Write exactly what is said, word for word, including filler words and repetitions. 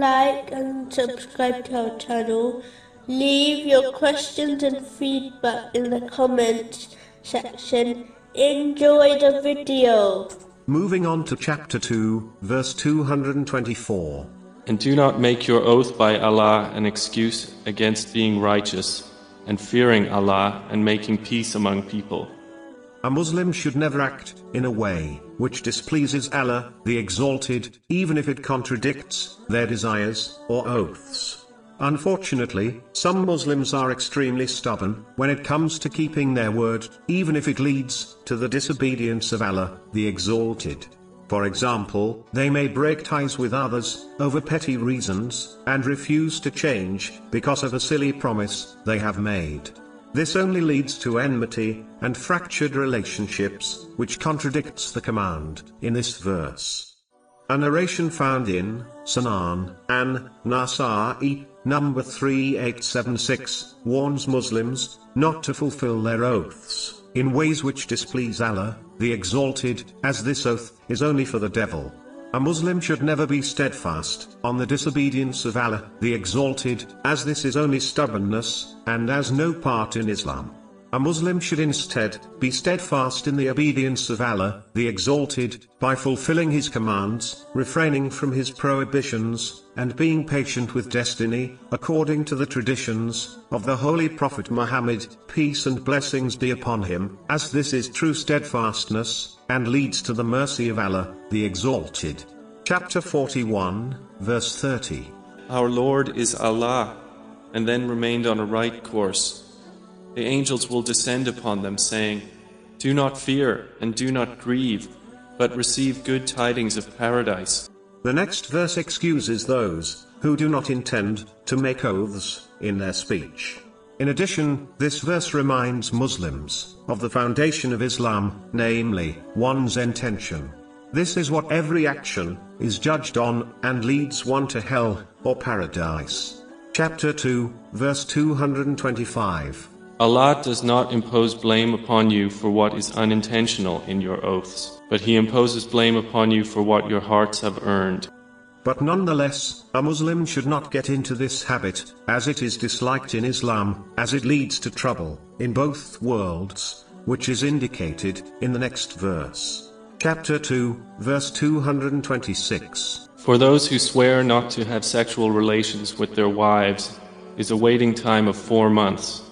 like and subscribe to our channel. Leave your questions and feedback in the comments section. Enjoy the video. Moving on to chapter two, verse two hundred twenty-four. And do not make your oath by Allah an excuse against being righteous and fearing Allah and making peace among people. A Muslim should never act in a way which displeases Allah, the Exalted, even if it contradicts their desires or oaths. Unfortunately, some Muslims are extremely stubborn when it comes to keeping their word, even if it leads to the disobedience of Allah, the Exalted. For example, they may break ties with others over petty reasons and refuse to change because of a silly promise they have made. This only leads to enmity and fractured relationships, which contradicts the command in this verse. A narration found in Sunan An-Nasa'i number three eight seven six, warns Muslims not to fulfill their oaths in ways which displease Allah, the Exalted, as this oath is only for the devil. A Muslim should never be steadfast on the disobedience of Allah, the Exalted, as this is only stubbornness and has no part in Islam. A Muslim should instead be steadfast in the obedience of Allah, the Exalted, by fulfilling his commands, refraining from his prohibitions, and being patient with destiny, according to the traditions of the Holy Prophet Muhammad, peace and blessings be upon him, as this is true steadfastness, and leads to the mercy of Allah, the Exalted. Chapter forty-one, verse thirty. Our Lord is Allah, and then remained on a right course. The angels will descend upon them, saying, "Do not fear, and do not grieve, but receive good tidings of paradise." The next verse excuses those who do not intend to make oaths in their speech. In addition, this verse reminds Muslims of the foundation of Islam, namely, one's intention. This is what every action is judged on, and leads one to hell or paradise. Chapter two, verse two hundred twenty-five. Allah does not impose blame upon you for what is unintentional in your oaths, but He imposes blame upon you for what your hearts have earned. But nonetheless, a Muslim should not get into this habit, as it is disliked in Islam, as it leads to trouble in both worlds, which is indicated in the next verse. Chapter two, verse two hundred twenty-six. For those who swear not to have sexual relations with their wives is a waiting time of four months.